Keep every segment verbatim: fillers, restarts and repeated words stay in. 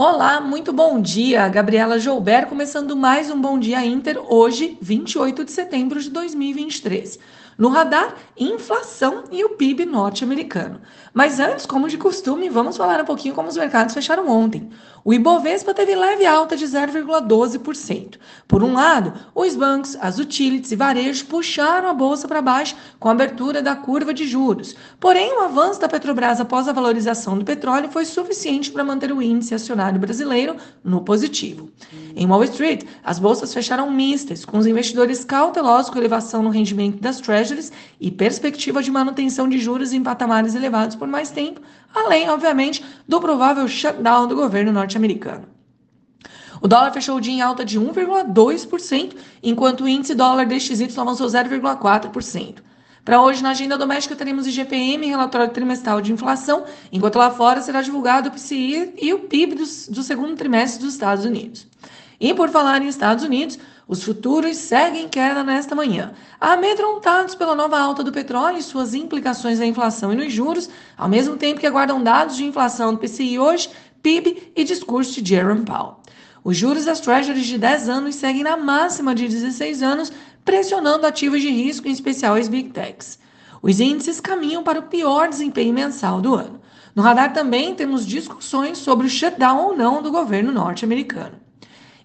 Olá, muito bom dia, Gabriela Joubert, começando mais um Bom Dia Inter, hoje, vinte e oito de setembro de dois mil e vinte e três. No radar, inflação e o P I B norte-americano. Mas antes, como de costume, vamos falar um pouquinho como os mercados fecharam ontem. O Ibovespa teve leve alta de zero vírgula doze por cento. Por um lado, os bancos, as utilities e varejo puxaram a bolsa para baixo com a abertura da curva de juros. Porém, o avanço da Petrobras após a valorização do petróleo foi suficiente para manter o índice acionário brasileiro no positivo. Em Wall Street, as bolsas fecharam mistas, com os investidores cautelosos com elevação no rendimento das Treasuries e perspectiva de manutenção de juros em patamares elevados por mais tempo, além, obviamente, do provável shutdown do governo norte-americano. O dólar fechou o dia em alta de um vírgula dois por cento, enquanto o índice dólar D X Y avançou zero vírgula quatro por cento. Para hoje, na agenda doméstica, teremos I G P M, relatório trimestral de inflação, enquanto lá fora será divulgado o P C E e o P I B do, do segundo trimestre dos Estados Unidos. E por falar em Estados Unidos, os futuros seguem queda nesta manhã, amedrontados pela nova alta do petróleo e suas implicações na inflação e nos juros, ao mesmo tempo que aguardam dados de inflação do P C I hoje, P I B e discurso de Jerome Powell. Os juros das Treasuries de dez anos seguem na máxima de dezesseis anos, pressionando ativos de risco, em especial as Big Techs. Os índices caminham para o pior desempenho mensal do ano. No radar também temos discussões sobre o shutdown ou não do governo norte-americano.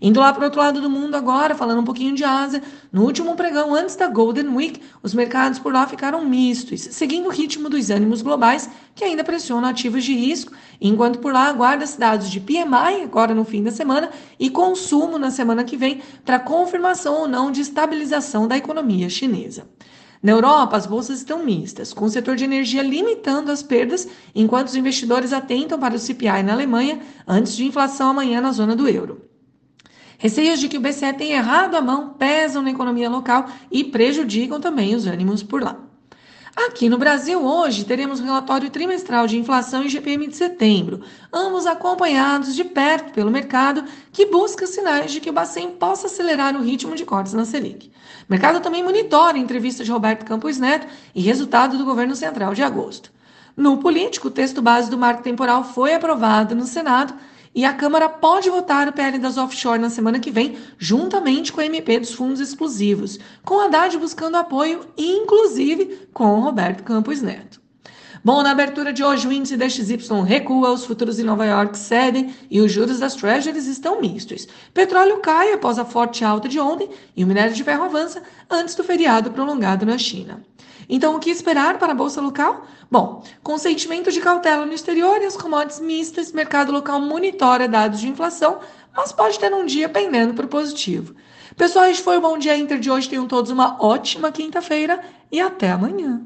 Indo lá para o outro lado do mundo agora, falando um pouquinho de Ásia, no último pregão antes da Golden Week, os mercados por lá ficaram mistos, seguindo o ritmo dos ânimos globais, que ainda pressionam ativos de risco, enquanto por lá aguarda-se dados de P M I agora no fim da semana e consumo na semana que vem para confirmação ou não de estabilização da economia chinesa. Na Europa, as bolsas estão mistas, com o setor de energia limitando as perdas, enquanto os investidores atentam para o C P I na Alemanha antes de inflação amanhã na zona do euro. Receios de que o B C E tenha errado a mão pesam na economia local e prejudicam também os ânimos por lá. Aqui no Brasil, hoje, teremos o relatório trimestral de inflação e I G P M de setembro, ambos acompanhados de perto pelo mercado, que busca sinais de que o Bacen possa acelerar o ritmo de cortes na Selic. O mercado também monitora a entrevista de Roberto Campos Neto e resultado do governo central de agosto. No político, o texto base do marco temporal foi aprovado no Senado, e a Câmara pode votar o P L das offshore na semana que vem, juntamente com a M P dos fundos exclusivos, com Haddad buscando apoio, inclusive com Roberto Campos Neto. Bom, na abertura de hoje, o índice D X Y recua, os futuros em Nova York cedem e os juros das Treasuries estão mistos. Petróleo cai após a forte alta de ontem e o minério de ferro avança antes do feriado prolongado na China. Então, o que esperar para a bolsa local? Bom, com sentimento de cautela no exterior e as commodities mistas, o mercado local monitora dados de inflação, mas pode ter um dia pendendo para o positivo. Pessoal, este foi o Bom Dia Inter de hoje. Tenham todos uma ótima quinta-feira e até amanhã.